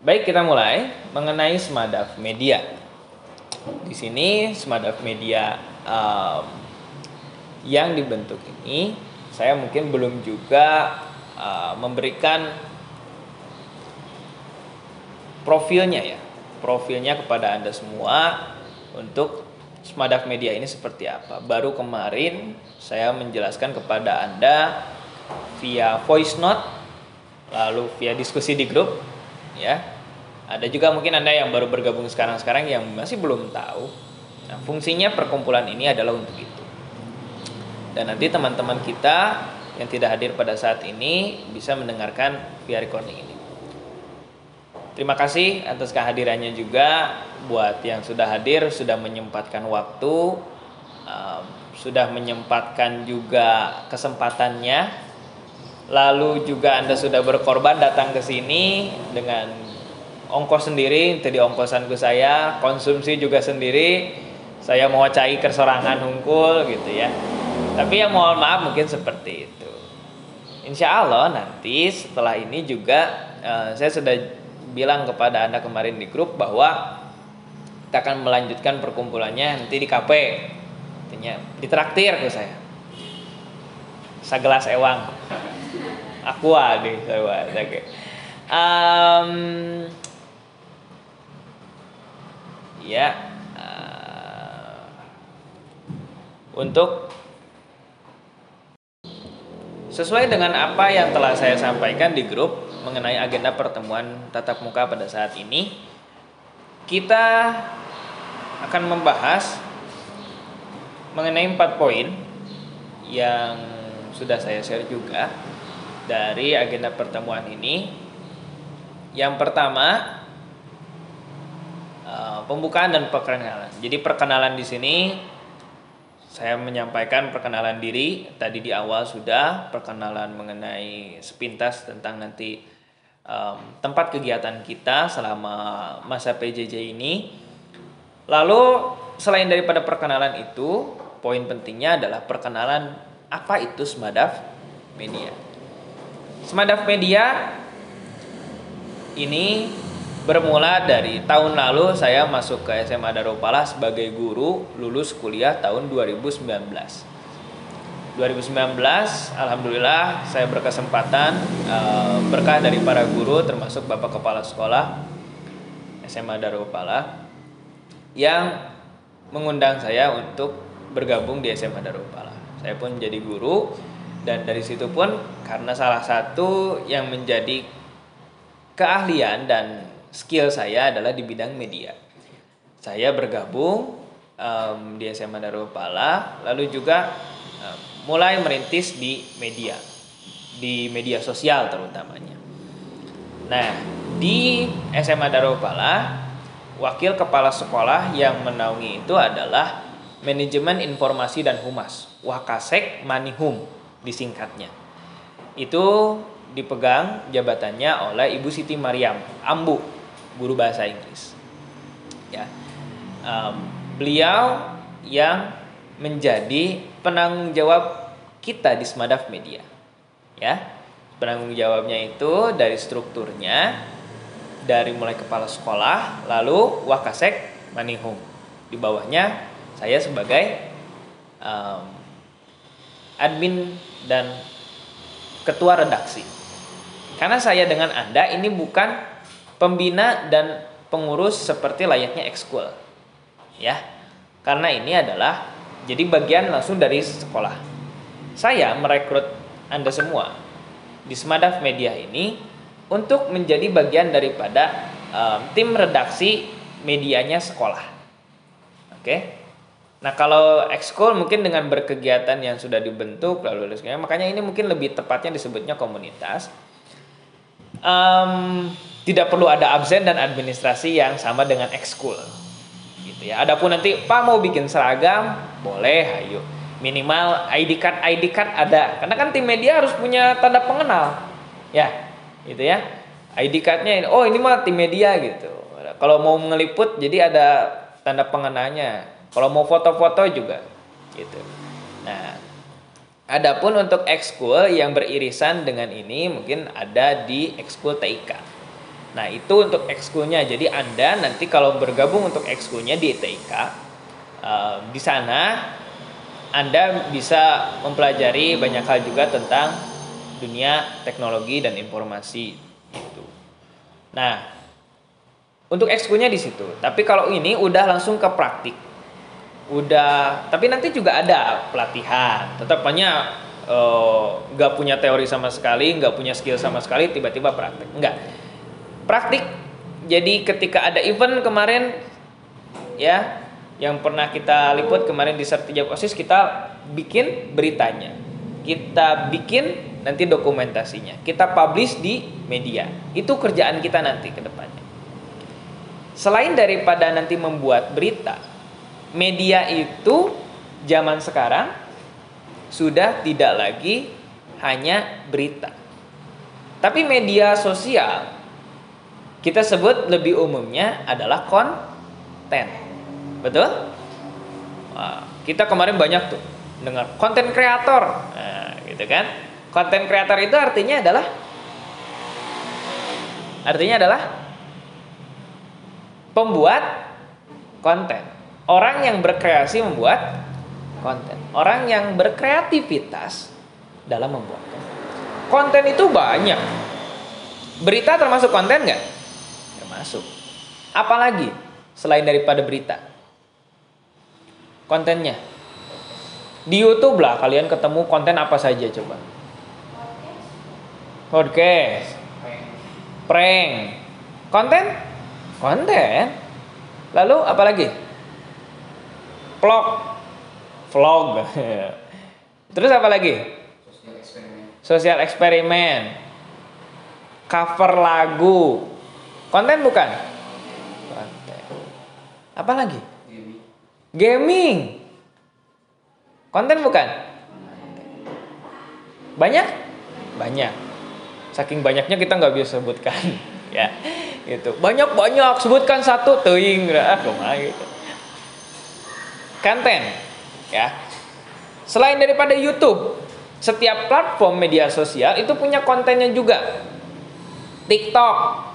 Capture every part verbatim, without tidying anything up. Baik, kita mulai mengenai Smadaf Media. Di sini Smadaf Media um, yang dibentuk ini, saya mungkin belum juga uh, memberikan profilnya ya, profilnya kepada Anda semua untuk Smadaf Media ini seperti apa. Baru kemarin saya menjelaskan kepada Anda via voice note, lalu via diskusi di grup. Ya, ada juga mungkin Anda yang baru bergabung sekarang-sekarang yang masih belum tahu. Nah, fungsinya perkumpulan ini adalah untuk itu. Dan nanti teman-teman kita yang tidak hadir pada saat ini bisa mendengarkan via recording ini. Terima kasih atas kehadirannya juga buat yang sudah hadir, sudah menyempatkan waktu, um, sudah menyempatkan juga kesempatannya. Lalu juga Anda sudah berkorban datang ke sini dengan ongkos sendiri, tadi ongkosanku saya, konsumsi juga sendiri, saya mau cai kersorangan hungkul gitu ya. Tapi ya mohon maaf mungkin seperti itu. Insya Allah nanti setelah ini juga uh, saya sudah bilang kepada Anda kemarin di grup bahwa kita akan melanjutkan perkumpulannya nanti di K P, artinya ditraktir ke saya. Segelas ewang. Aku ada, oke. Um, ya, uh, untuk sesuai dengan apa yang telah saya sampaikan di grup mengenai agenda pertemuan tatap muka pada saat ini, kita akan membahas mengenai empat poin yang sudah saya share juga dari agenda pertemuan ini. Yang pertama, pembukaan dan perkenalan. Jadi perkenalan di sini saya menyampaikan perkenalan diri tadi di awal sudah, perkenalan mengenai sepintas tentang nanti um, tempat kegiatan kita selama masa P J J ini. Lalu selain daripada perkenalan itu, poin pentingnya adalah perkenalan apa itu Smadaf Media. Smadaf Media ini bermula dari tahun lalu saya masuk ke S M A Darupala sebagai guru, lulus kuliah tahun dua ribu sembilan belas. dua ribu sembilan belas, alhamdulillah saya berkesempatan berkah dari para guru termasuk Bapak Kepala Sekolah S M A Darupala yang mengundang saya untuk bergabung di S M A Darupala. Saya pun jadi guru. Dan dari situ pun karena salah satu yang menjadi keahlian dan skill saya adalah di bidang media. Saya bergabung um, di S M A Darupala, lalu juga um, mulai merintis di media, di media sosial terutamanya. Nah, di S M A Darupala, wakil kepala sekolah yang menaungi itu adalah Manajemen Informasi dan Humas, Wakasek Manihum disingkatnya. Itu dipegang jabatannya oleh Ibu Siti Mariam Ambu, guru bahasa Inggris. Ya, um, beliau yang menjadi penanggung jawab kita di Smadaf Media. Ya, penanggung jawabnya itu dari strukturnya, dari mulai kepala sekolah, lalu Wakasek Manihum. Di bawahnya saya sebagai um, admin dan ketua redaksi. Karena saya dengan Anda ini bukan pembina dan pengurus seperti layaknya ekskul, ya. Karena ini adalah jadi bagian langsung dari sekolah. Saya merekrut Anda semua di Smadaf Media ini untuk menjadi bagian daripada um, tim redaksi medianya sekolah. Oke. Okay? Nah, kalau ekskul mungkin dengan berkegiatan yang sudah dibentuk lalu lulusnya, makanya ini mungkin lebih tepatnya disebutnya komunitas. Um, tidak perlu ada absen dan administrasi yang sama dengan ekskul, gitu ya. Adapun nanti Pak mau bikin seragam, boleh, ayo. Minimal I D card I D card ada, karena kan tim media harus punya tanda pengenal, ya, gitu ya. I D cardnya, oh ini mah tim media gitu. Kalau mau ngeliput, jadi ada tanda pengenalnya. Kalau mau foto-foto juga gitu. Nah, adapun untuk ekskul yang beririsan dengan ini mungkin ada di ekskul Teika. Nah, itu untuk ekskulnya. Jadi Anda nanti kalau bergabung untuk ekskulnya di T I K, uh, di sana Anda bisa mempelajari banyak hal juga tentang dunia teknologi dan informasi itu. Nah, untuk ekskulnya di situ. Tapi kalau ini udah langsung ke praktik. Udah, tapi nanti juga ada pelatihan. Tetapnya nggak uh, punya teori sama sekali, nggak punya skill sama sekali, tiba-tiba praktik. Enggak. Praktik, jadi ketika ada event kemarin ya yang pernah kita liput kemarin di Sertijab OSIS, kita bikin beritanya, kita bikin nanti dokumentasinya, kita publish di media. Itu kerjaan kita nanti ke depannya. Selain daripada nanti membuat berita, media itu zaman sekarang sudah tidak lagi hanya berita, tapi media sosial kita sebut lebih umumnya adalah konten. Betul? Nah, kita kemarin banyak tuh dengar konten kreator. Nah, gitu kan? Konten kreator itu artinya adalah artinya adalah pembuat konten. Orang yang berkreasi membuat konten. Orang yang berkreativitas dalam membuat konten. Konten itu banyak. Berita termasuk konten nggak? Masuk. Apalagi selain daripada berita, kontennya di YouTube lah kalian ketemu konten apa saja coba? Podcast, prank, konten, konten. Lalu apalagi? Vlog, vlog. Terus apalagi? Sosial eksperimen. Sosial eksperimen. Cover lagu. Konten bukan? Konten. Apa lagi? Gaming. Gaming. Konten bukan? Banyak? Banyak. Saking banyaknya kita nggak bisa sebutkan. Ya, gitu. Banyak-banyak. Sebutkan satu. Teing. Ah, kemana gitu. Konten. Ya. Selain daripada YouTube, setiap platform media sosial itu punya kontennya juga. TikTok.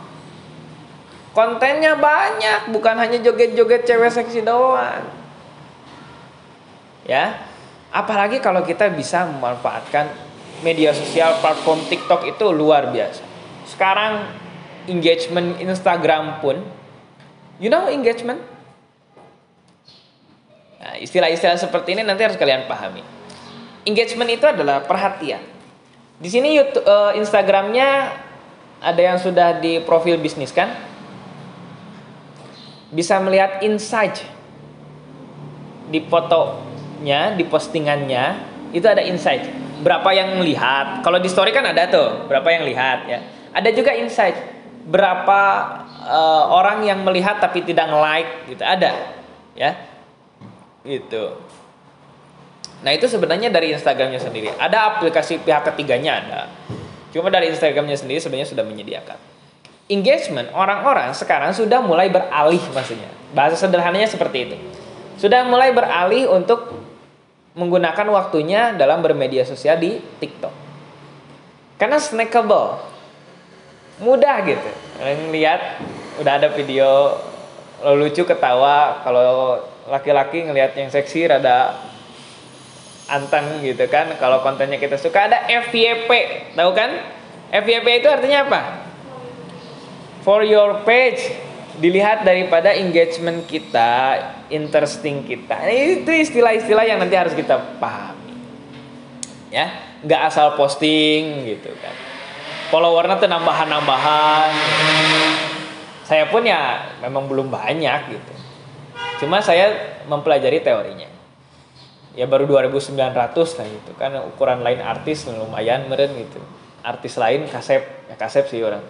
Kontennya banyak, bukan hanya joget-joget cewek seksi doang. Ya. Apalagi kalau kita bisa memanfaatkan media sosial, platform TikTok itu luar biasa. Sekarang engagement Instagram pun, you know engagement? Nah, istilah-istilah seperti ini nanti harus kalian pahami. Engagement itu adalah perhatian. Di sini YouTube, uh, Instagramnya ada yang sudah di profil bisnis kan? Bisa melihat insight di fotonya, di postingannya itu ada insight. Berapa yang lihat? Kalau di story kan ada tuh, berapa yang lihat ya. Ada juga insight. Berapa uh, orang yang melihat tapi tidak nge-like gitu, ada. Ya. Gitu. Nah, itu sebenarnya dari Instagramnya sendiri. Ada aplikasi pihak ketiganya ada. Cuma dari Instagramnya sendiri sebenarnya sudah menyediakan. Engagement orang-orang sekarang sudah mulai beralih, maksudnya bahasa sederhananya seperti itu, sudah mulai beralih untuk menggunakan waktunya dalam bermedia sosial di TikTok karena snackable, mudah gitu. Ngelihat udah ada video lucu ketawa, kalau laki-laki ngelihat yang seksi rada anteng gitu kan. Kalau kontennya kita suka ada F Y P, tahu kan? F Y P itu artinya apa? For your page, dilihat daripada engagement kita, interesting kita. Itu istilah-istilah yang nanti harus kita pahami. Ya, nggak asal posting gitu kan. Followernya tuh nambahan-nambahan. Saya pun ya memang belum banyak gitu. Cuma saya mempelajari teorinya. Ya baru dua ribu sembilan ratus lah gitu kan, ukuran lain artis lumayan meren gitu. Artis lain kasep, ya kasep sih orang.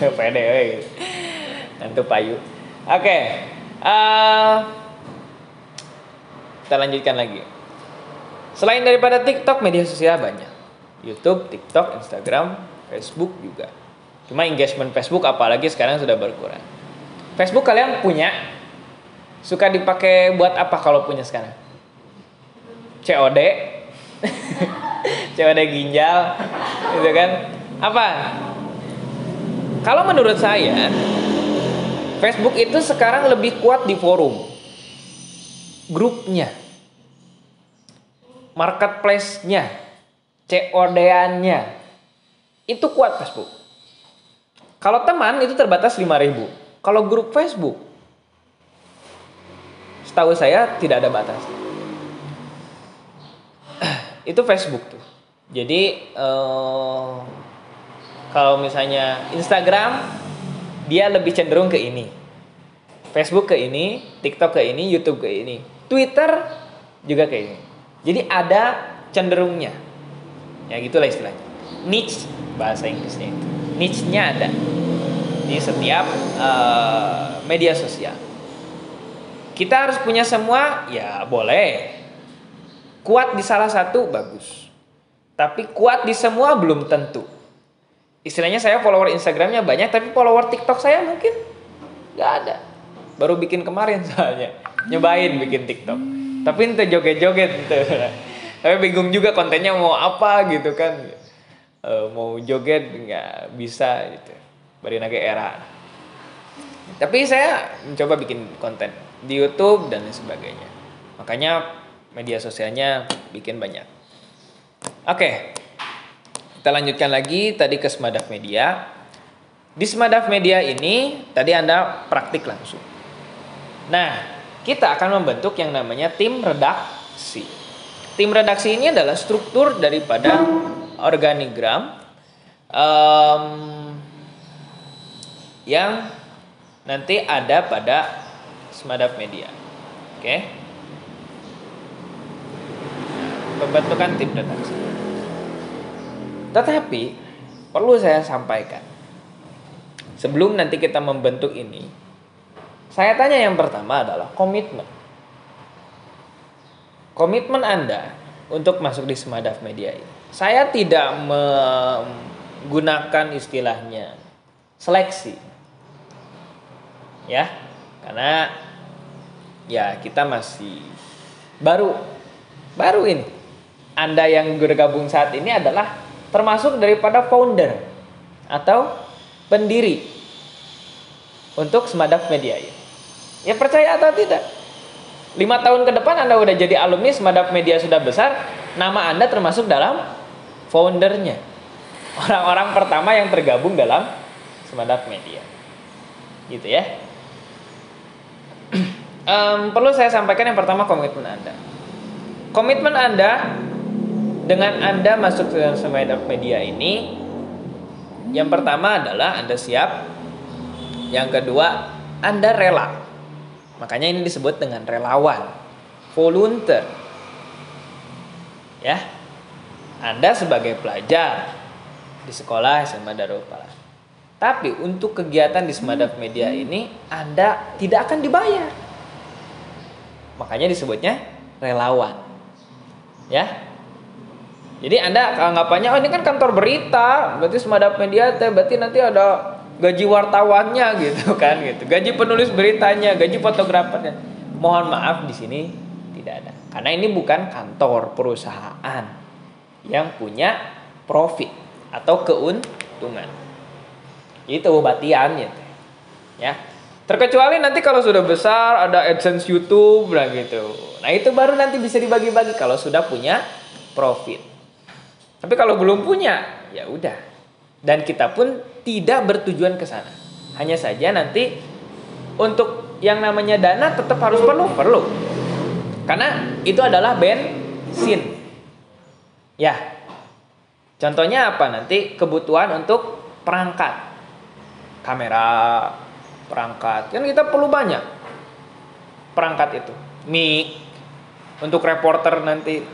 Pede we gitu. Nanti payu. Oke, okay. uh, Kita lanjutkan lagi. Selain daripada TikTok, media sosial banyak. YouTube, TikTok, Instagram, Facebook juga. Cuma engagement Facebook apalagi sekarang sudah berkurang. Facebook kalian punya? Suka dipakai buat apa kalau punya sekarang? C O D C O D ginjal gitu kan. Apa? Kalau menurut saya, Facebook itu sekarang lebih kuat di forum, grupnya, marketplace-nya, C O D-annya, itu kuat Facebook. Kalau teman itu terbatas lima ribu. Kalau grup Facebook, setahu saya tidak ada batas. Itu Facebook tuh. Jadi eh, kalau misalnya Instagram, dia lebih cenderung ke ini, Facebook ke ini, TikTok ke ini, YouTube ke ini, Twitter juga ke ini. Jadi ada cenderungnya, ya gitulah istilahnya. Niche bahasa Inggrisnya itu, niche-nya ada di setiap uh, media sosial. Kita harus punya semua, ya boleh. Kuat di salah satu bagus, tapi kuat di semua belum tentu. Istilahnya saya follower Instagramnya banyak, tapi follower TikTok saya mungkin nggak ada. Baru bikin kemarin soalnya, nyobain bikin TikTok. Tapi ente joget-joget ente. Tapi bingung juga kontennya mau apa gitu kan. E, mau joget nggak bisa gitu. Baru naga era. Tapi saya mencoba bikin konten di YouTube dan lain sebagainya. Makanya media sosialnya bikin banyak. Oke. Okay. Kita lanjutkan lagi tadi ke Smadaf Media. Di Smadaf Media ini tadi Anda praktik langsung. Nah, kita akan membentuk yang namanya tim redaksi. Tim redaksi ini adalah struktur daripada organigram um, yang nanti ada pada Smadaf Media. Oke. Okay. Pembentukan tim redaksi. Tetapi perlu saya sampaikan, sebelum nanti kita membentuk ini, saya tanya yang pertama adalah komitmen. Komitmen Anda untuk masuk di Smadaf Media ini. Saya tidak menggunakan istilahnya seleksi, ya, karena ya kita masih baru, baru ini. Anda yang bergabung saat ini adalah termasuk daripada founder atau pendiri untuk Smadaf Media ini. Ya percaya atau tidak, lima tahun ke depan Anda udah jadi alumni Smadaf Media, sudah besar, nama Anda termasuk dalam foundernya, orang-orang pertama yang tergabung dalam Smadaf Media, gitu ya. um, Perlu saya sampaikan yang pertama komitmen Anda. Komitmen Anda dengan Anda masuk ke Smadaf Media ini, yang pertama adalah Anda siap. Yang kedua, Anda rela. Makanya ini disebut dengan relawan, volunteer. Ya, Anda sebagai pelajar di sekolah S M A Darul Falah. Tapi untuk kegiatan di Smadaf Media ini, Anda tidak akan dibayar. Makanya disebutnya relawan. Ya. Jadi Anda anggapannya, oh ini kan kantor berita, berarti Smadaf Media, berarti nanti ada gaji wartawannya gitu kan, gitu, gaji penulis beritanya, gaji fotografernya. Mohon maaf, di sini tidak ada, karena ini bukan kantor perusahaan yang punya profit atau keuntungan. Itu batian gitu. Ya. Terkecuali nanti kalau sudah besar ada AdSense YouTube lah gitu. Nah itu baru nanti bisa dibagi-bagi kalau sudah punya profit. Tapi kalau belum punya, ya udah. Dan kita pun tidak bertujuan ke sana. Hanya saja nanti untuk yang namanya dana tetap harus perlu, perlu. Karena itu adalah bensin. Ya. Contohnya apa? Nanti kebutuhan untuk perangkat. Kamera, perangkat. Kan kita perlu banyak perangkat itu. Mic untuk reporter nanti.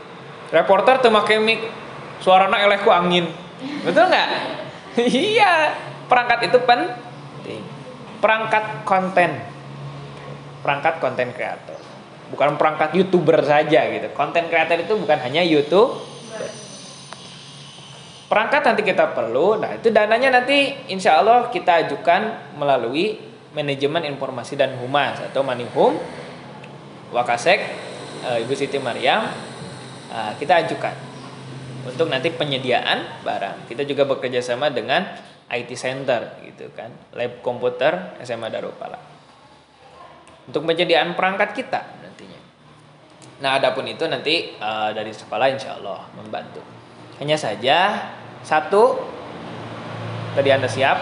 Reporter tuh pakai mic. Suaranya elehku angin. Betul nggak? Iya. Perangkat itu penting. Perangkat konten. Perangkat konten kreator. Bukan perangkat YouTuber saja gitu. Konten kreator itu bukan hanya YouTube. Perangkat nanti kita perlu. Nah itu dananya nanti insya Allah kita ajukan melalui manajemen informasi dan humas atau Manihum Wakasek Ibu Siti Mariam. Nah, kita ajukan untuk nanti penyediaan barang. Kita juga bekerja sama dengan I T Center gitu kan, lab komputer S M A Darupala, untuk penyediaan perangkat kita nantinya. Nah, adapun itu nanti uh, dari sekolah insya Allah membantu. Hanya saja satu, tadi Anda siap,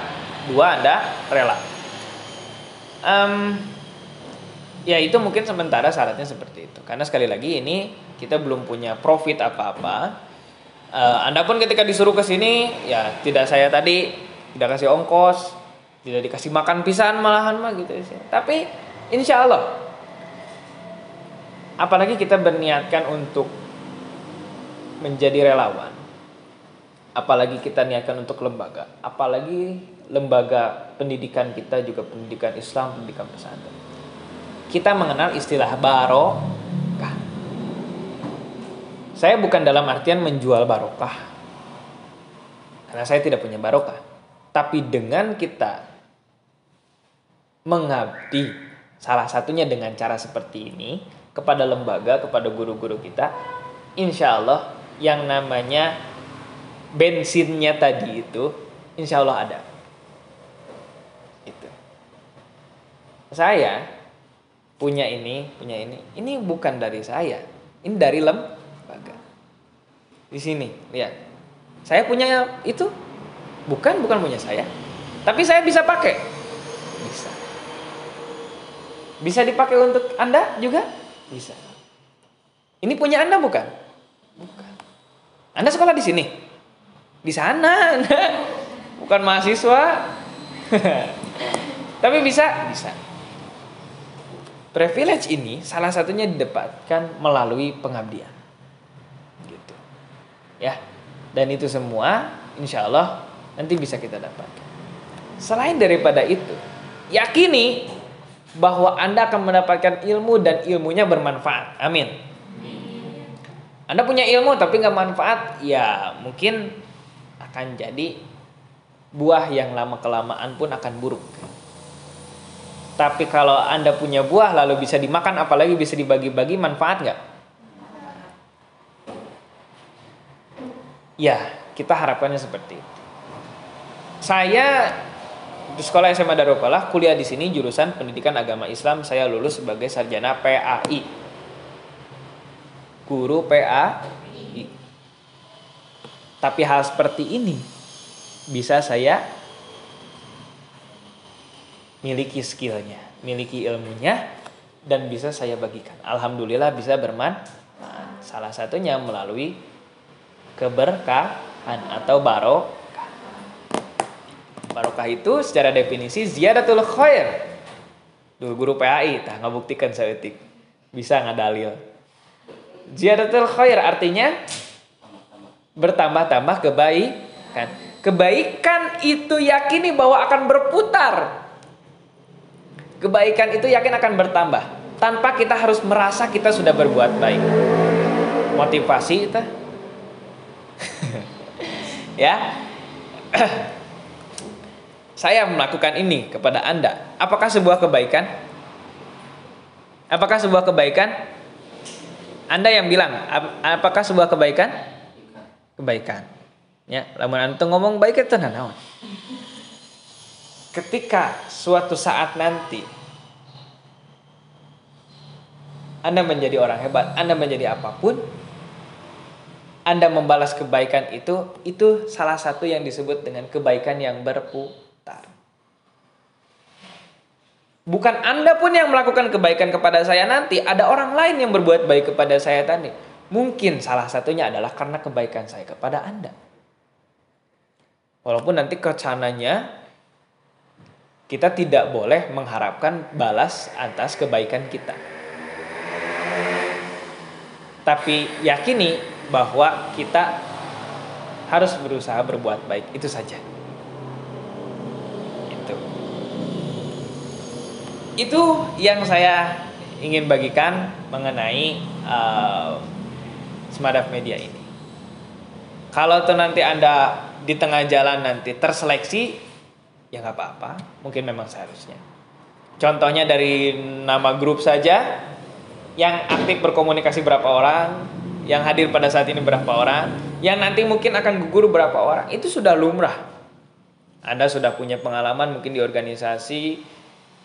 dua Anda rela. Um, ya itu mungkin sementara syaratnya seperti itu. Karena sekali lagi ini kita belum punya profit apa-apa. Uh, anda pun ketika disuruh ke sini, ya tidak saya tadi tidak kasih ongkos, tidak dikasih makan pisan malahan mah gitu sih. Tapi insya Allah. Apalagi kita berniatkan untuk menjadi relawan, apalagi kita niatkan untuk lembaga, apalagi lembaga pendidikan kita juga pendidikan Islam, pendidikan pesantren. Kita mengenal istilah barokah. Saya bukan dalam artian menjual barokah, karena saya tidak punya barokah. Tapi dengan kita mengabdi, salah satunya dengan cara seperti ini, kepada lembaga, kepada guru-guru kita, insya Allah yang namanya bensinnya tadi itu insya Allah ada. Itu. Saya punya ini, punya ini. Ini bukan dari saya, ini dari lembaga. Di sini, lihat. Saya punya itu, bukan bukan punya saya, tapi saya bisa pakai. Bisa. Bisa dipakai untuk Anda juga. Bisa. Ini punya Anda bukan? Bukan. Anda sekolah di sini? Di sana. Bukan mahasiswa. Tapi bisa? Bisa. Privilege ini salah satunya didapatkan melalui pengabdian. Gitu. Ya. Dan itu semua insya Allah nanti bisa kita dapatkan. Selain daripada itu, yakini bahwa Anda akan mendapatkan ilmu dan ilmunya bermanfaat. Amin. Anda punya ilmu tapi nggak manfaat, ya mungkin akan jadi buah yang lama kelamaan pun akan buruk. Tapi kalau Anda punya buah lalu bisa dimakan, apalagi bisa dibagi-bagi, manfaat nggak? Ya, kita harapannya seperti itu. Saya di sekolah S M A Darul Falah, kuliah di sini jurusan pendidikan agama Islam, saya lulus sebagai sarjana P A I, guru P A I. Tapi hal seperti ini bisa saya miliki skillnya, miliki ilmunya, dan bisa saya bagikan. Alhamdulillah bisa bermanfaat. Salah satunya melalui keberkahan atau barokah. Barokah itu secara definisi ziyadatul khair. Duh, guru P A I tah ngabuktikan saeutik. Bisa ngadalil. Ziyadatul khair artinya bertambah-tambah kebaikan. Kebaikan itu yakini bahwa akan berputar. Kebaikan itu yakin akan bertambah tanpa kita harus merasa kita sudah berbuat baik. Motivasi tah. Ya. Saya melakukan ini kepada Anda. Apakah sebuah kebaikan? Apakah sebuah kebaikan? Anda yang bilang, apakah sebuah kebaikan? Kebaikan. Ya, lamun antum ngomong baik itu naon? Ketika suatu saat nanti Anda menjadi orang hebat, Anda menjadi apapun, Anda membalas kebaikan itu, itu salah satu yang disebut dengan kebaikan yang berputar. Bukan Anda pun yang melakukan kebaikan kepada saya nanti, ada orang lain yang berbuat baik kepada saya tadi. Mungkin salah satunya adalah karena kebaikan saya kepada Anda. Walaupun nanti rencananya kita tidak boleh mengharapkan balas atas kebaikan kita. Tapi yakini bahwa kita harus berusaha berbuat baik, itu saja. Itu yang saya ingin bagikan mengenai uh, Smadaf Media ini. Kalau tuh nanti Anda di tengah jalan nanti terseleksi, ya nggak apa-apa, mungkin memang seharusnya. Contohnya dari nama grup saja, yang aktif berkomunikasi berapa orang, yang hadir pada saat ini berapa orang, yang nanti mungkin akan gugur berapa orang, itu sudah lumrah. Anda sudah punya pengalaman mungkin di organisasi.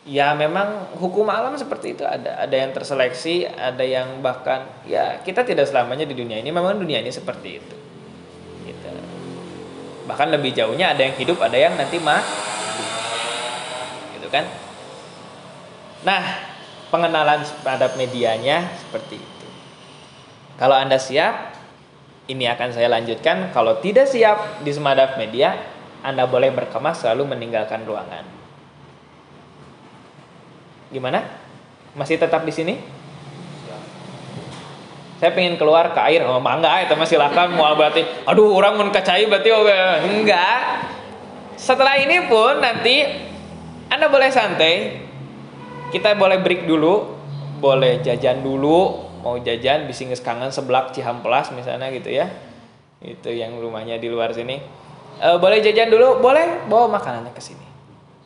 Ya memang hukum alam seperti itu, ada ada yang terseleksi, ada yang bahkan ya kita tidak selamanya di dunia ini, memang dunia ini seperti itu. Gitu. Bahkan lebih jauhnya ada yang hidup, ada yang nanti mati. Gitu kan? Nah, pengenalan terhadap medianya seperti itu. Kalau Anda siap, ini akan saya lanjutkan. Kalau tidak siap di Smadaf Media, Anda boleh berkemas selalu meninggalkan ruangan. Gimana? Masih tetap di sini? Saya pengen keluar ke air, oh, mangga, itu masih silakan. Mual berarti, aduh, orang mun kacai berarti oke. Enggak. Setelah ini pun nanti Anda boleh santai. Kita boleh break dulu, boleh jajan dulu. Mau jajan, bisi geus kangen seblak Cihampelas misalnya gitu ya. Itu yang rumahnya di luar sini. E, boleh jajan dulu, boleh bawa makanannya ke sini.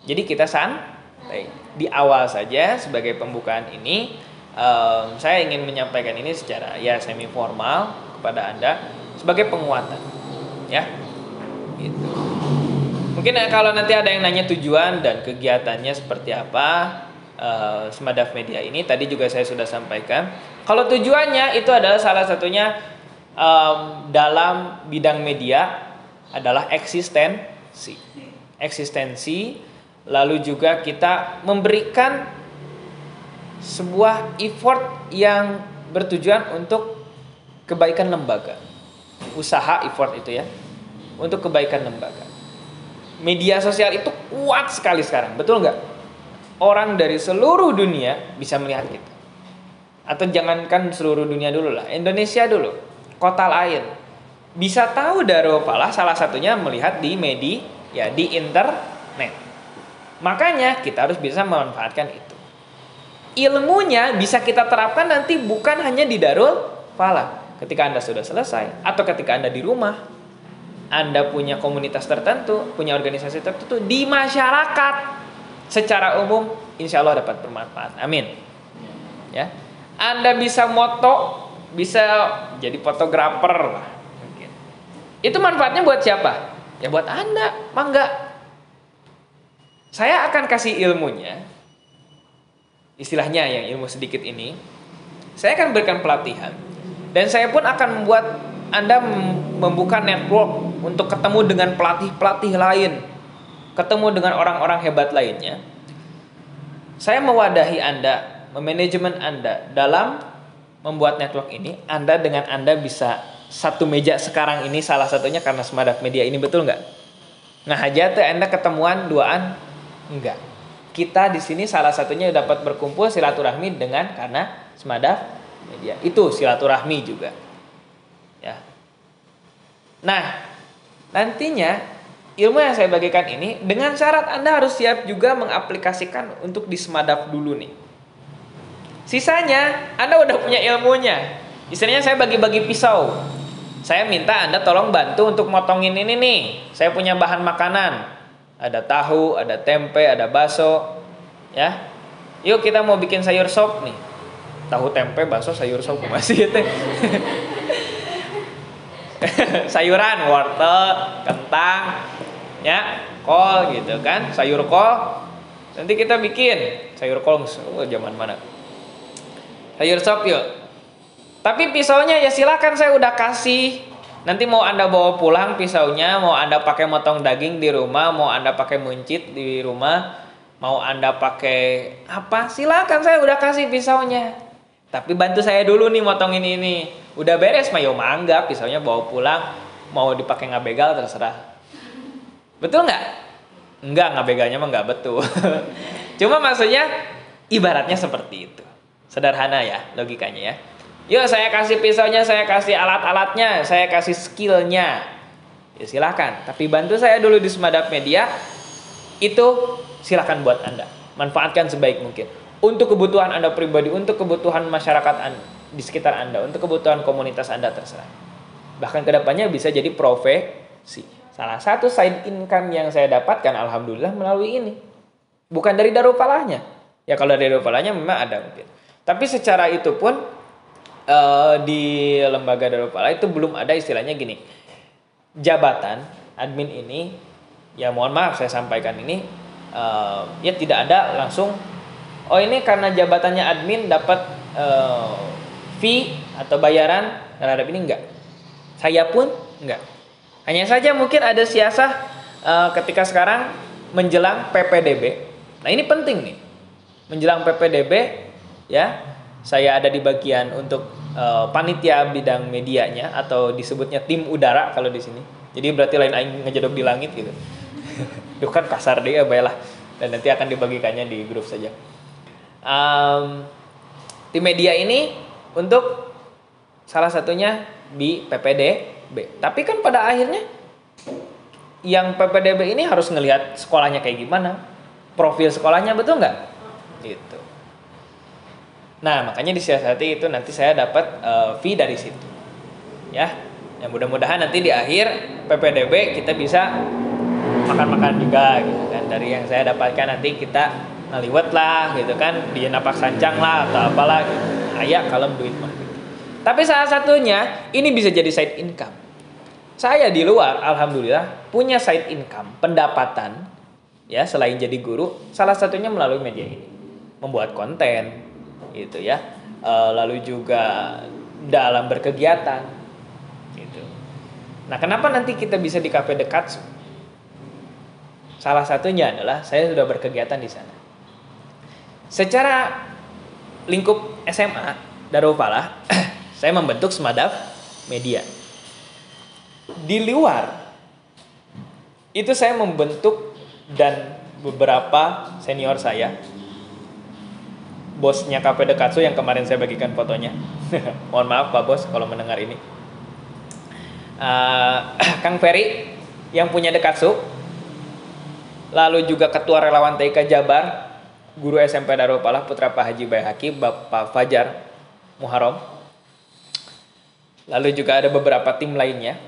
Jadi kita santai. Di awal saja sebagai pembukaan ini, um, saya ingin menyampaikan ini secara ya semi formal kepada Anda sebagai penguatan, ya. Gitu. Mungkin kalau nanti ada yang nanya tujuan dan kegiatannya seperti apa, uh, Smadaf Media ini tadi juga saya sudah sampaikan. Kalau tujuannya itu adalah salah satunya um, dalam bidang media adalah eksistensi, eksistensi. Lalu juga kita memberikan sebuah effort yang bertujuan untuk kebaikan lembaga. Usaha effort itu ya, untuk kebaikan lembaga. Media sosial itu kuat sekali sekarang, betul nggak? Orang dari seluruh dunia bisa melihat kita. Atau jangankan seluruh dunia dulu lah, Indonesia dulu, kota lain. Bisa tahu Darul Falah salah satunya melihat di media, ya di internet. Makanya kita harus bisa memanfaatkan itu. Ilmunya bisa kita terapkan nanti bukan hanya di Darul Falah. Ketika Anda sudah selesai atau ketika Anda di rumah, Anda punya komunitas tertentu, punya organisasi tertentu di masyarakat secara umum, insya Allah dapat bermanfaat. Amin. Ya, Anda bisa moto, bisa jadi fotografer. Mungkin. Itu manfaatnya buat siapa? Ya buat Anda, mangga. Saya akan kasih ilmunya, istilahnya yang ilmu sedikit ini, saya akan berikan pelatihan, dan saya pun akan membuat Anda membuka network untuk ketemu dengan pelatih-pelatih lain, ketemu dengan orang-orang hebat lainnya. Saya mewadahi Anda, memanajemen Anda dalam membuat network ini. Anda dengan Anda bisa satu meja sekarang ini, salah satunya karena Smadaf Media ini, betul nggak? Nah, aja tuh Anda ketemuan duaan. Enggak. Kita di sini salah satunya dapat berkumpul silaturahmi dengan karena Smadaf Media. Itu silaturahmi juga. Ya. Nah, nantinya ilmu yang saya bagikan ini dengan syarat Anda harus siap juga mengaplikasikan untuk di Smadaf dulu nih. Sisanya Anda udah punya ilmunya. Istilahnya saya bagi-bagi pisau. Saya minta Anda tolong bantu untuk motongin ini nih. Saya punya bahan makanan. Ada tahu, ada tempe, ada bakso, ya. Yuk kita mau bikin sayur sop nih. Tahu, tempe, bakso, sayur sop masih itu. Sayuran, wortel, kentang, ya, kol gitu kan, sayur kol. Nanti kita bikin sayur kol, oh, zaman mana? Sayur sop yuk. Tapi pisaunya ya silakan, saya udah kasih. Nanti mau Anda bawa pulang pisaunya, mau Anda pakai motong daging di rumah, mau Anda pakai muncit di rumah, mau Anda pakai apa, silakan, saya udah kasih pisaunya. Tapi bantu saya dulu nih motongin ini. Udah beres mah ya mangga, pisaunya bawa pulang, mau dipakai ngabegal terserah. Betul nggak? Enggak, ngabegalnya mah nggak betul. Cuma maksudnya ibaratnya seperti itu. Sederhana ya logikanya ya. Yuk saya kasih pisaunya, saya kasih alat-alatnya, saya kasih skillnya. Ya silahkan, tapi bantu saya dulu di Smadaf Media. Itu silahkan buat Anda. Manfaatkan sebaik mungkin. Untuk kebutuhan Anda pribadi, untuk kebutuhan masyarakat Anda, di sekitar Anda, untuk kebutuhan komunitas Anda, terserah. Bahkan kedepannya bisa jadi profesi. Salah satu side income yang saya dapatkan, alhamdulillah, melalui ini. Bukan dari Darul Falahnya. Ya kalau dari Darul Falahnya memang ada mungkin. Tapi secara itu pun, Uh, di lembaga Darul Falah itu belum ada istilahnya gini, jabatan admin ini ya mohon maaf saya sampaikan ini, uh, ya tidak ada langsung, oh ini karena jabatannya admin dapat uh, fee atau bayaran terhadap ini, enggak. Saya pun enggak. Hanya saja mungkin ada siasah uh, ketika sekarang menjelang P P D B. Nah ini penting nih, menjelang P P D B ya, saya ada di bagian untuk uh, panitia bidang medianya atau disebutnya tim udara kalau di sini. Jadi berarti lain aing ngejodok di langit gitu. Duh kan kasar deh ya, baiklah. Dan nanti akan dibagikannya di grup saja. Um, tim media ini untuk salah satunya di P P D B. Tapi kan pada akhirnya yang P P D B ini harus ngelihat sekolahnya kayak gimana, profil sekolahnya, betul nggak? Gitu. Nah makanya disiasati itu, nanti saya dapat uh, fee dari situ. Ya, yang mudah-mudahan nanti di akhir P P D B kita bisa makan-makan juga gitu kan, dari yang saya dapatkan nanti kita ngaliwet lah gitu kan, di napak sancang lah atau apalah gitu. Ayak kalem duit mah gitu. Tapi salah satunya ini bisa jadi side income. Saya di luar alhamdulillah punya side income, pendapatan ya selain jadi guru, salah satunya melalui media ini, membuat konten gitu ya, e, lalu juga dalam berkegiatan. Nah, kenapa nanti kita bisa di Cafe Dekatsu? Salah satunya adalah saya sudah berkegiatan di sana. Secara lingkup S M A Darul Falah, saya membentuk Smadaf Media. Di luar itu saya membentuk dan beberapa senior saya, bosnya Cafe Dekatsu yang kemarin saya bagikan fotonya. Mohon maaf Pak Bos kalau mendengar ini. Uh, Kang Ferry yang punya Dekatsu, lalu juga ketua relawan Teika Jabar, guru S M P Darul Falah putra Pak Haji Bayak, Bapak Fajar Muharram, lalu juga ada beberapa tim lainnya,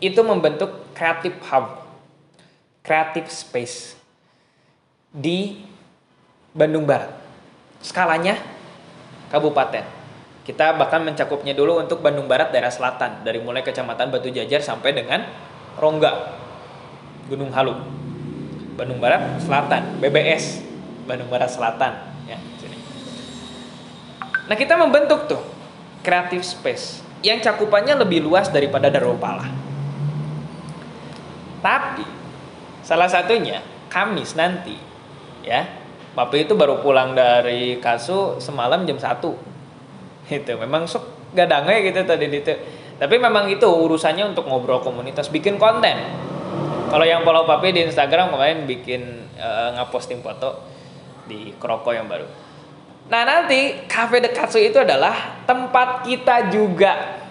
itu membentuk creative hub, creative space di Bandung Barat, skalanya kabupaten. Kita bahkan mencakupnya dulu untuk Bandung Barat daerah selatan, dari mulai kecamatan Batu Jajar sampai dengan Rongga, Gunung Halu, Bandung Barat Selatan, B B S, Bandung Barat Selatan. Ya, sini. Nah kita membentuk tuh creative space yang cakupannya lebih luas daripada Darul Falah. Tapi salah satunya Kamis nanti, ya, Bapak itu baru pulang dari Kasu semalam jam satu. Itu memang sok gadangnya gitu tadi itu, tapi memang itu urusannya untuk ngobrol komunitas, bikin konten. Kalau yang follow Papi di Instagram kemarin bikin uh, ngaposting foto di Kroko yang baru. Nah nanti Cafe Dekatsu itu adalah tempat kita juga,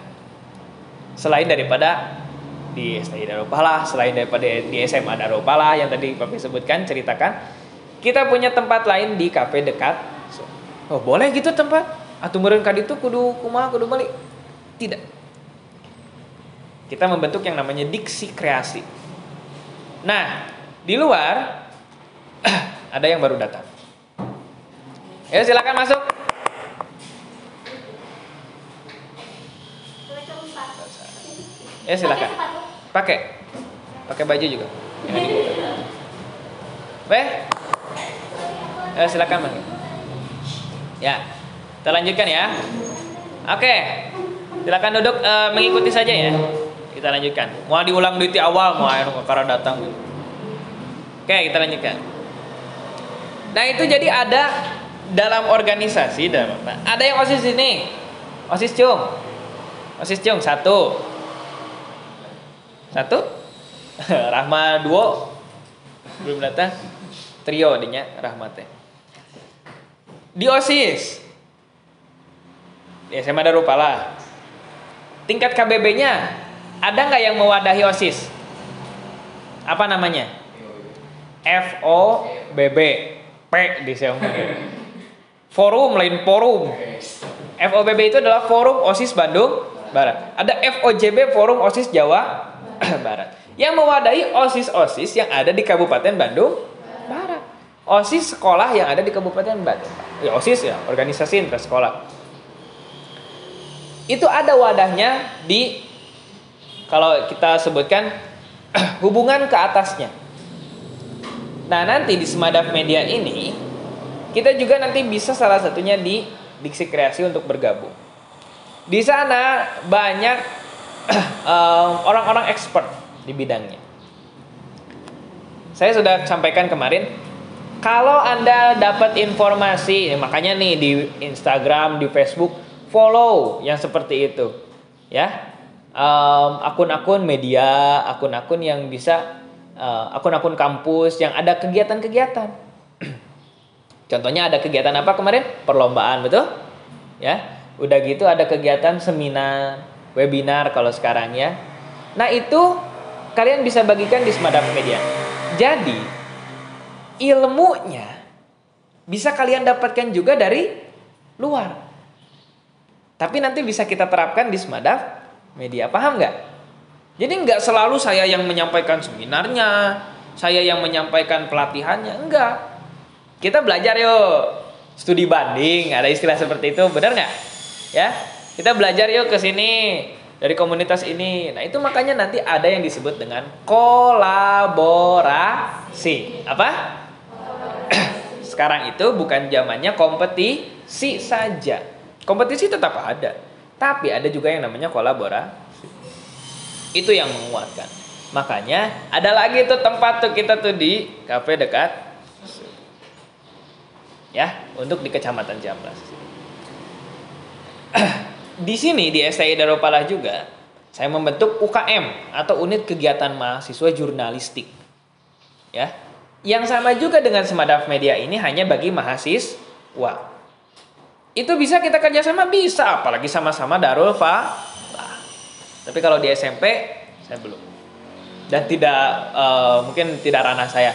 selain daripada di S T A I Darul Falah, selain daripada di S M A Darul Falah yang tadi Papi sebutkan, ceritakan, kita punya tempat lain di Cafe Dekatsu. Oh boleh gitu tempat? Atau meureun ka ditu kudu kumaha kudu balik? Tidak. Kita membentuk yang namanya diksi kreasi. Nah, di luar ada yang baru datang. Ya, silakan masuk. Ya, silakan. Pakai. Pakai baju juga. Weh. Ya, silakan, Mas. Ya. Kita lanjutkan ya. Oke, silakan duduk, e, mengikuti saja ya. Kita lanjutkan. Mau diulang dari awal, mau anu kakara datang. Oke, kita lanjutkan. Nah itu jadi ada dalam organisasi, dalam apa? Ada yang OSIS ini, OSIS cung, OSIS cung satu, satu, Rahma duo, belum datang, trio dinya Rahmatnya. Di OSIS. Di S M A Darul Falah tingkat K B B-nya ada nggak yang mewadahi OSIS? Apa namanya? F O B B, P di S M A. Forum lain forum. F O B B itu adalah Forum OSIS Bandung Barat. Ada F O J B, Forum OSIS Jawa Barat. Yang mewadahi OSIS-OSIS yang ada di Kabupaten Bandung Barat. OSIS sekolah yang ada di Kabupaten Bandung. Ya, OSIS ya, organisasi intra sekolah. Itu ada wadahnya di, kalau kita sebutkan hubungan ke atasnya, Nah, nanti di Smadaf Media ini kita juga nanti bisa salah satunya di Diksi Kreasi untuk bergabung. Di sana banyak um, orang-orang expert di bidangnya. Saya sudah sampaikan kemarin, kalau Anda dapat informasi, ya makanya nih di Instagram, di Facebook, follow yang seperti itu, ya. Um, akun-akun media, akun-akun yang bisa, uh, akun-akun kampus yang ada kegiatan-kegiatan. Contohnya ada kegiatan apa kemarin? Perlombaan, betul? Ya, udah gitu ada kegiatan seminar, webinar kalau sekarang ya. Nah itu kalian bisa bagikan di Smadaf Media. Jadi ilmunya bisa kalian dapatkan juga dari luar. Tapi nanti bisa kita terapkan di Smadaf Media, paham nggak? Jadi nggak selalu saya yang menyampaikan seminarnya, saya yang menyampaikan pelatihannya, enggak. Kita belajar yuk, studi banding, ada istilah seperti itu, benar nggak? Ya, kita belajar yuk ke sini dari komunitas ini. Nah itu makanya nanti ada yang disebut dengan kolaborasi. Apa? Kolaborasi. Sekarang itu bukan zamannya kompetisi saja. Kompetisi tetap ada. Tapi ada juga yang namanya kolaborasi. Itu yang menguatkan. Makanya ada lagi tuh tempat tuh kita tuh di kafe dekat. Ya, untuk di Kecamatan Jambas. Di sini di S T A I Darul Falah juga saya membentuk U K M atau unit kegiatan mahasiswa jurnalistik. Ya. Yang sama juga dengan Smadaf Media ini hanya bagi mahasiswa. Itu bisa kita kerjasama, bisa, apalagi sama-sama Darul Falah. Tapi kalau di S M P saya belum, dan tidak uh, mungkin tidak ranah saya.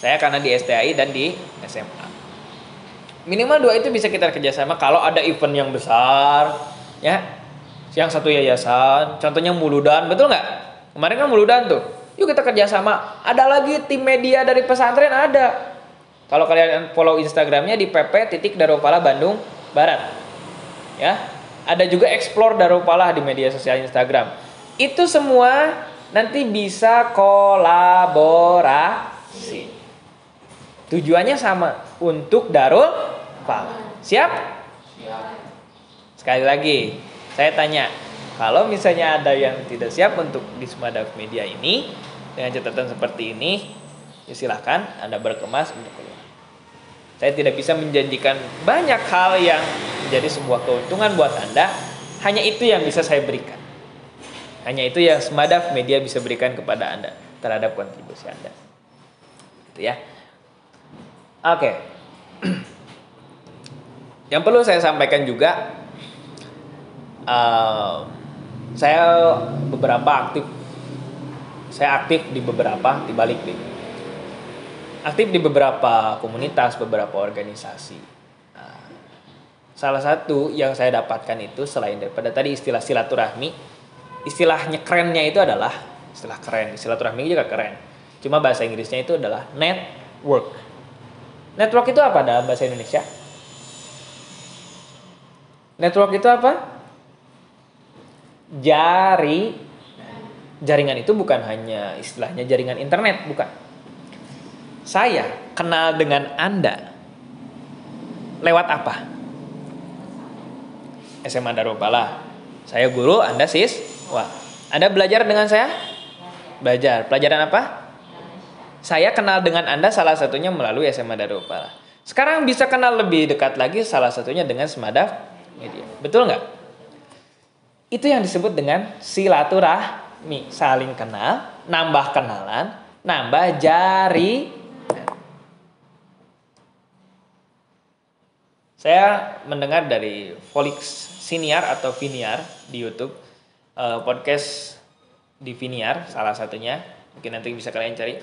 Saya karena di S T A I dan di S M A. Minimal dua itu bisa kita kerjasama kalau ada event yang besar, ya, yang satu yayasan. Contohnya Muludan, betul nggak? Kemarin kan Muludan tuh. Yuk kita kerjasama. Ada lagi tim media dari pesantren ada. Kalau kalian follow Instagramnya di p p titik darul falah Bandung Barat, ya. Ada juga explore Darul Falah di media sosial Instagram. Itu semua nanti bisa kolaborasi. Tujuannya sama, untuk Darul Falah. Siap? Siap. Sekali lagi, saya tanya, kalau misalnya ada yang tidak siap untuk di Smadaf Media ini dengan catatan seperti ini, ya silahkan Anda berkemas untuk keluar. Saya tidak bisa menjanjikan banyak hal yang menjadi sebuah keuntungan buat Anda. Hanya itu yang bisa saya berikan. Hanya itu yang Smadaf Media bisa berikan kepada Anda terhadap kontribusi Anda. Itu ya. Oke. Yang perlu saya sampaikan juga, uh, saya beberapa aktif. Saya aktif di beberapa di balik ini. Aktif di beberapa komunitas, beberapa organisasi. Nah, salah satu yang saya dapatkan itu selain daripada tadi istilah silaturahmi, istilahnya kerennya itu adalah istilah keren, silaturahmi juga keren. Cuma bahasa Inggrisnya itu adalah network. Network itu apa dalam bahasa Indonesia? Network itu apa? Jari, jaringan itu bukan hanya istilahnya jaringan internet, bukan. Saya kenal dengan Anda lewat apa? S M A Darul Falah. Saya guru, Anda siswa. Anda belajar dengan saya? Belajar. Pelajaran apa? Saya kenal dengan Anda salah satunya melalui S M A Darul Falah. Sekarang bisa kenal lebih dekat lagi salah satunya dengan Smadaf Media. Betul nggak? Itu yang disebut dengan silaturahmi. Saling kenal, nambah kenalan, nambah jari. Saya mendengar dari Volix Siniar atau Vinyar di YouTube, eh, podcast di Vinyar salah satunya, mungkin nanti bisa kalian cari.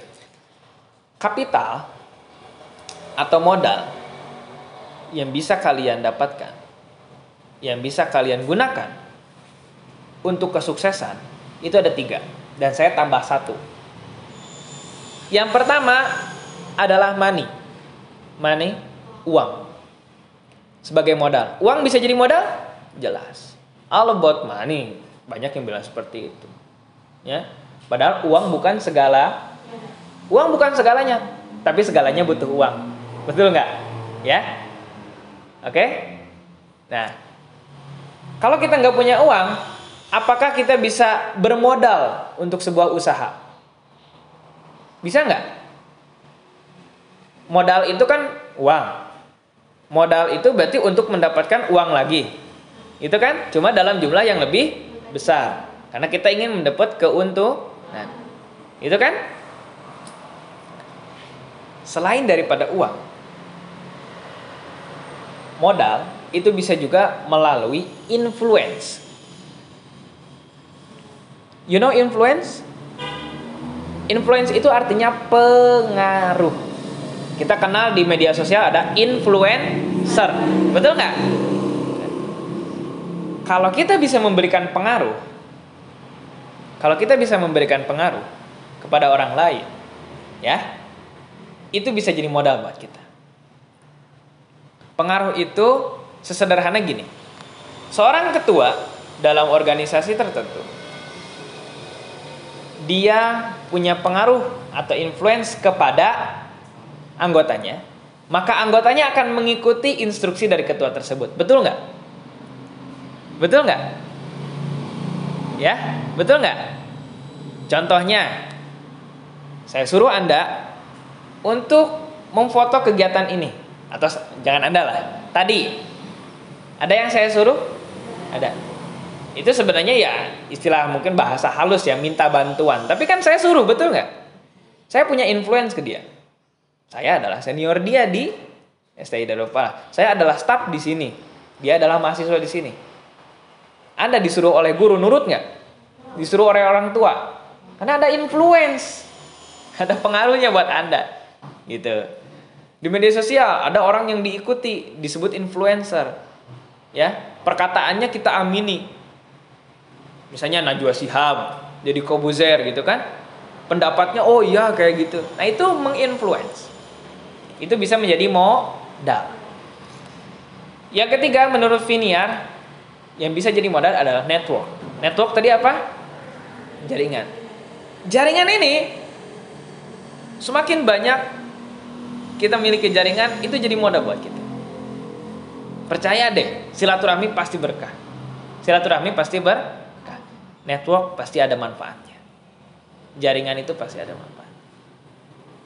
Kapital atau modal yang bisa kalian dapatkan, yang bisa kalian gunakan untuk kesuksesan itu ada tiga, dan saya tambah satu. Yang pertama adalah money, money uang. Sebagai modal. Uang bisa jadi modal? Jelas. All about money. Banyak yang bilang seperti itu. Ya. Padahal uang bukan segala. Uang bukan segalanya. tapi segalanya butuh uang. Betul nggak? Ya? Oke? Nah, kalau kita nggak punya uang, apakah kita bisa bermodal untuk sebuah usaha? Bisa nggak? Modal itu kan uang. Modal itu berarti untuk mendapatkan uang lagi. Itu kan? Cuma dalam jumlah yang lebih besar. Karena kita ingin mendapat keuntungan. Itu kan? Selain daripada uang, modal itu bisa juga melalui influence. You know influence? Influence itu artinya pengaruh. Kita kenal di media sosial ada influencer. Betul nggak? Kalau kita bisa memberikan pengaruh, kalau kita bisa memberikan pengaruh kepada orang lain, ya, itu bisa jadi modal buat kita. Pengaruh itu sesederhana gini. Seorang ketua dalam organisasi tertentu, dia punya pengaruh atau influence kepada anggotanya, maka anggotanya akan mengikuti instruksi dari ketua tersebut. Betul nggak? Betul nggak? Ya, betul nggak? Contohnya, saya suruh Anda untuk memfoto kegiatan ini, atau jangan Anda lah. Tadi ada yang saya suruh, ada. Itu sebenarnya ya istilah mungkin bahasa halus ya, minta bantuan. Tapi kan saya suruh, betul nggak? Saya punya influence ke dia. Saya adalah senior dia di S T A I Darul Falah. Saya adalah staf di sini. Dia adalah mahasiswa di sini. Anda disuruh oleh guru, nurut nggak? Disuruh oleh orang tua. Karena ada influence, ada pengaruhnya buat Anda. Gitu. Di media sosial ada orang yang diikuti, disebut influencer. Ya, perkataannya kita amini. Misalnya Najwa Sihab jadi Kobuzer gitu kan. Pendapatnya oh iya kayak gitu. Nah, itu menginfluence. Itu bisa menjadi modal. Yang ketiga menurut Vinyar yang bisa jadi modal adalah network. Network tadi apa? Jaringan. Jaringan ini semakin banyak kita miliki jaringan, itu jadi modal buat kita. Percaya deh, silaturahmi pasti berkah. Silaturahmi pasti berkah. Network pasti ada manfaatnya. Jaringan itu pasti ada manfaat.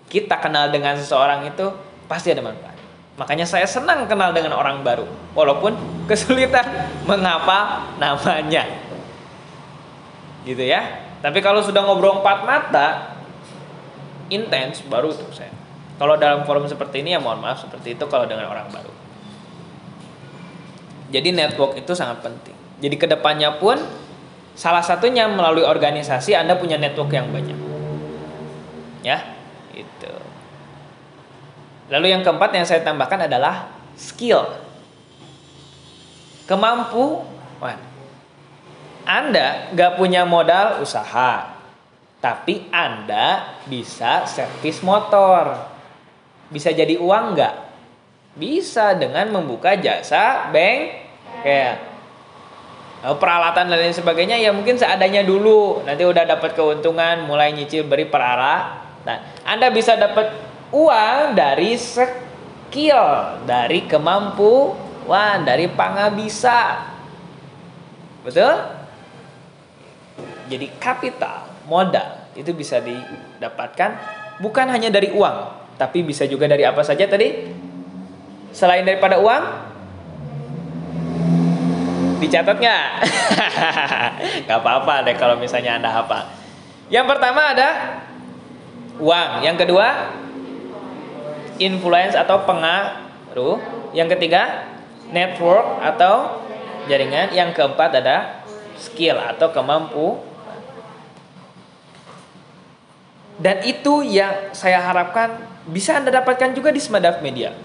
Kita kenal dengan seseorang itu pasti ada manfaat. Makanya saya senang kenal dengan orang baru, walaupun kesulitan menghafal namanya. Gitu ya. Tapi kalau sudah ngobrol empat mata, intens, baru tuh saya. Kalau dalam forum seperti ini ya mohon maaf seperti itu kalau dengan orang baru. Jadi network itu sangat penting. Jadi kedepannya pun salah satunya melalui organisasi Anda punya network yang banyak. Ya, itu. Lalu yang keempat yang saya tambahkan adalah skill. Kemampuan. Anda nggak punya modal usaha, tapi Anda bisa servis motor. Bisa jadi uang nggak? Bisa dengan membuka jasa bengkel. Nah, peralatan dan lain sebagainya ya mungkin seadanya dulu. Nanti udah dapat keuntungan, mulai nyicil beri peralatan. Anda bisa dapat uang dari skill, dari kemampuan, dari pangabisa. Betul? Jadi kapital, modal itu bisa didapatkan bukan hanya dari uang. Tapi bisa juga dari apa saja tadi? Selain daripada uang? Dicatat nggak? Gak apa-apa deh kalau misalnya Anda hafal. Yang pertama ada uang. Yang kedua, influence atau pengaruh. Yang ketiga, network atau jaringan. Yang keempat ada skill atau kemampuan. Dan itu yang saya harapkan bisa Anda dapatkan juga di Smadaf Media.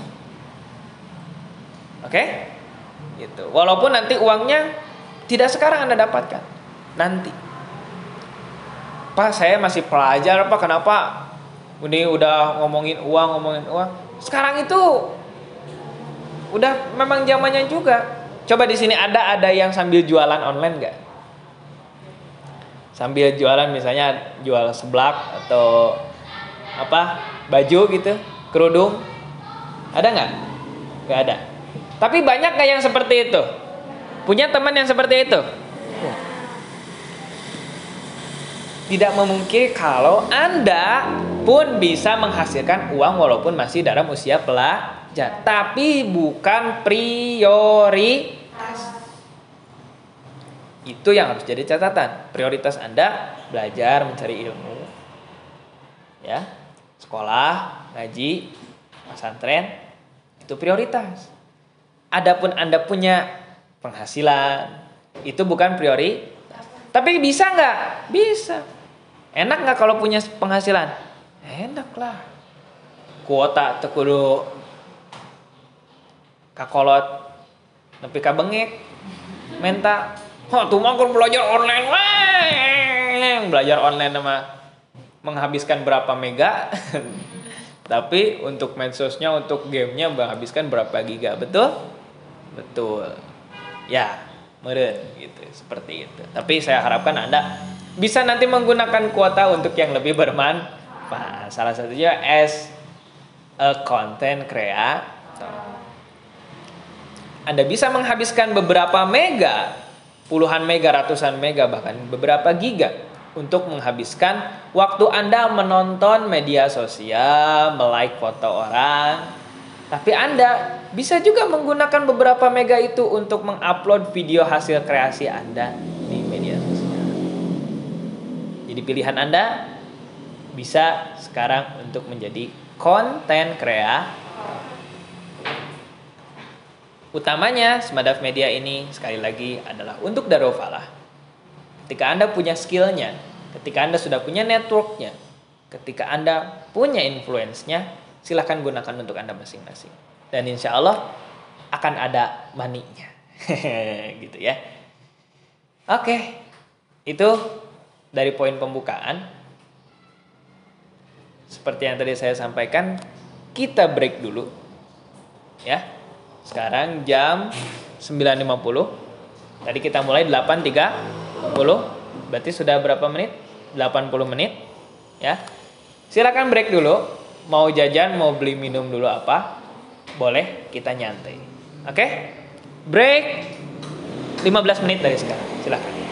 Oke? Okay? Gitu. Walaupun nanti uangnya tidak sekarang Anda dapatkan. Nanti. Pak, saya masih pelajar, Pak. Kenapa? Ini udah ngomongin uang, ngomongin uang. Sekarang itu udah memang zamannya juga. Coba di sini ada ada yang sambil jualan online nggak? Sambil jualan misalnya jual seblak atau apa baju gitu, kerudung, ada nggak? Nggak ada. Tapi banyak nggak yang seperti itu? Punya teman yang seperti itu? Tidak memungkiri kalau Anda pun bisa menghasilkan uang walaupun masih dalam usia pelajar, tapi bukan prioritas. Itu yang harus jadi catatan. Prioritas Anda belajar, mencari ilmu, ya, sekolah, ngaji, pesantren, itu prioritas. Adapun Anda punya penghasilan, itu bukan prioritas. Tapi bisa nggak? Bisa. Enak nggak kalau punya penghasilan? Enak lah. Kuota tekudu kakolot nepi ka bengek. Menta, "Oh, tuh mah belajar online." Wah, belajar online mah menghabiskan berapa mega? Tapi untuk mensosnya, untuk gamenya menghabiskan berapa giga? Betul? Betul. Ya. Meren gitu, seperti itu. Tapi saya harapkan Anda bisa nanti menggunakan kuota untuk yang lebih bermanfaat. Salah satunya as a content creator. Anda bisa menghabiskan beberapa mega, puluhan mega, ratusan mega, bahkan beberapa giga untuk menghabiskan waktu Anda menonton media sosial, me-like foto orang. Tapi Anda bisa juga menggunakan beberapa mega itu untuk mengupload video hasil kreasi Anda di media sosial. Jadi pilihan Anda bisa sekarang untuk menjadi konten kreator. Utamanya Smadaf Media ini sekali lagi adalah untuk Darul Falah. Ketika Anda punya skillnya, ketika Anda sudah punya networknya, ketika Anda punya influence-nya, silahkan gunakan untuk Anda masing-masing. Dan insya Allah akan ada money-nya. Gitu ya. Oke. Itu dari poin pembukaan. Seperti yang tadi saya sampaikan, kita break dulu. Ya. Sekarang jam sembilan lima puluh. Tadi kita mulai delapan tiga puluh. Berarti sudah berapa menit? delapan puluh menit. Ya. Silahkan break dulu. Mau jajan, mau beli minum dulu apa, boleh, kita nyantai. Oke? Break lima belas menit dari sekarang. Silahkan.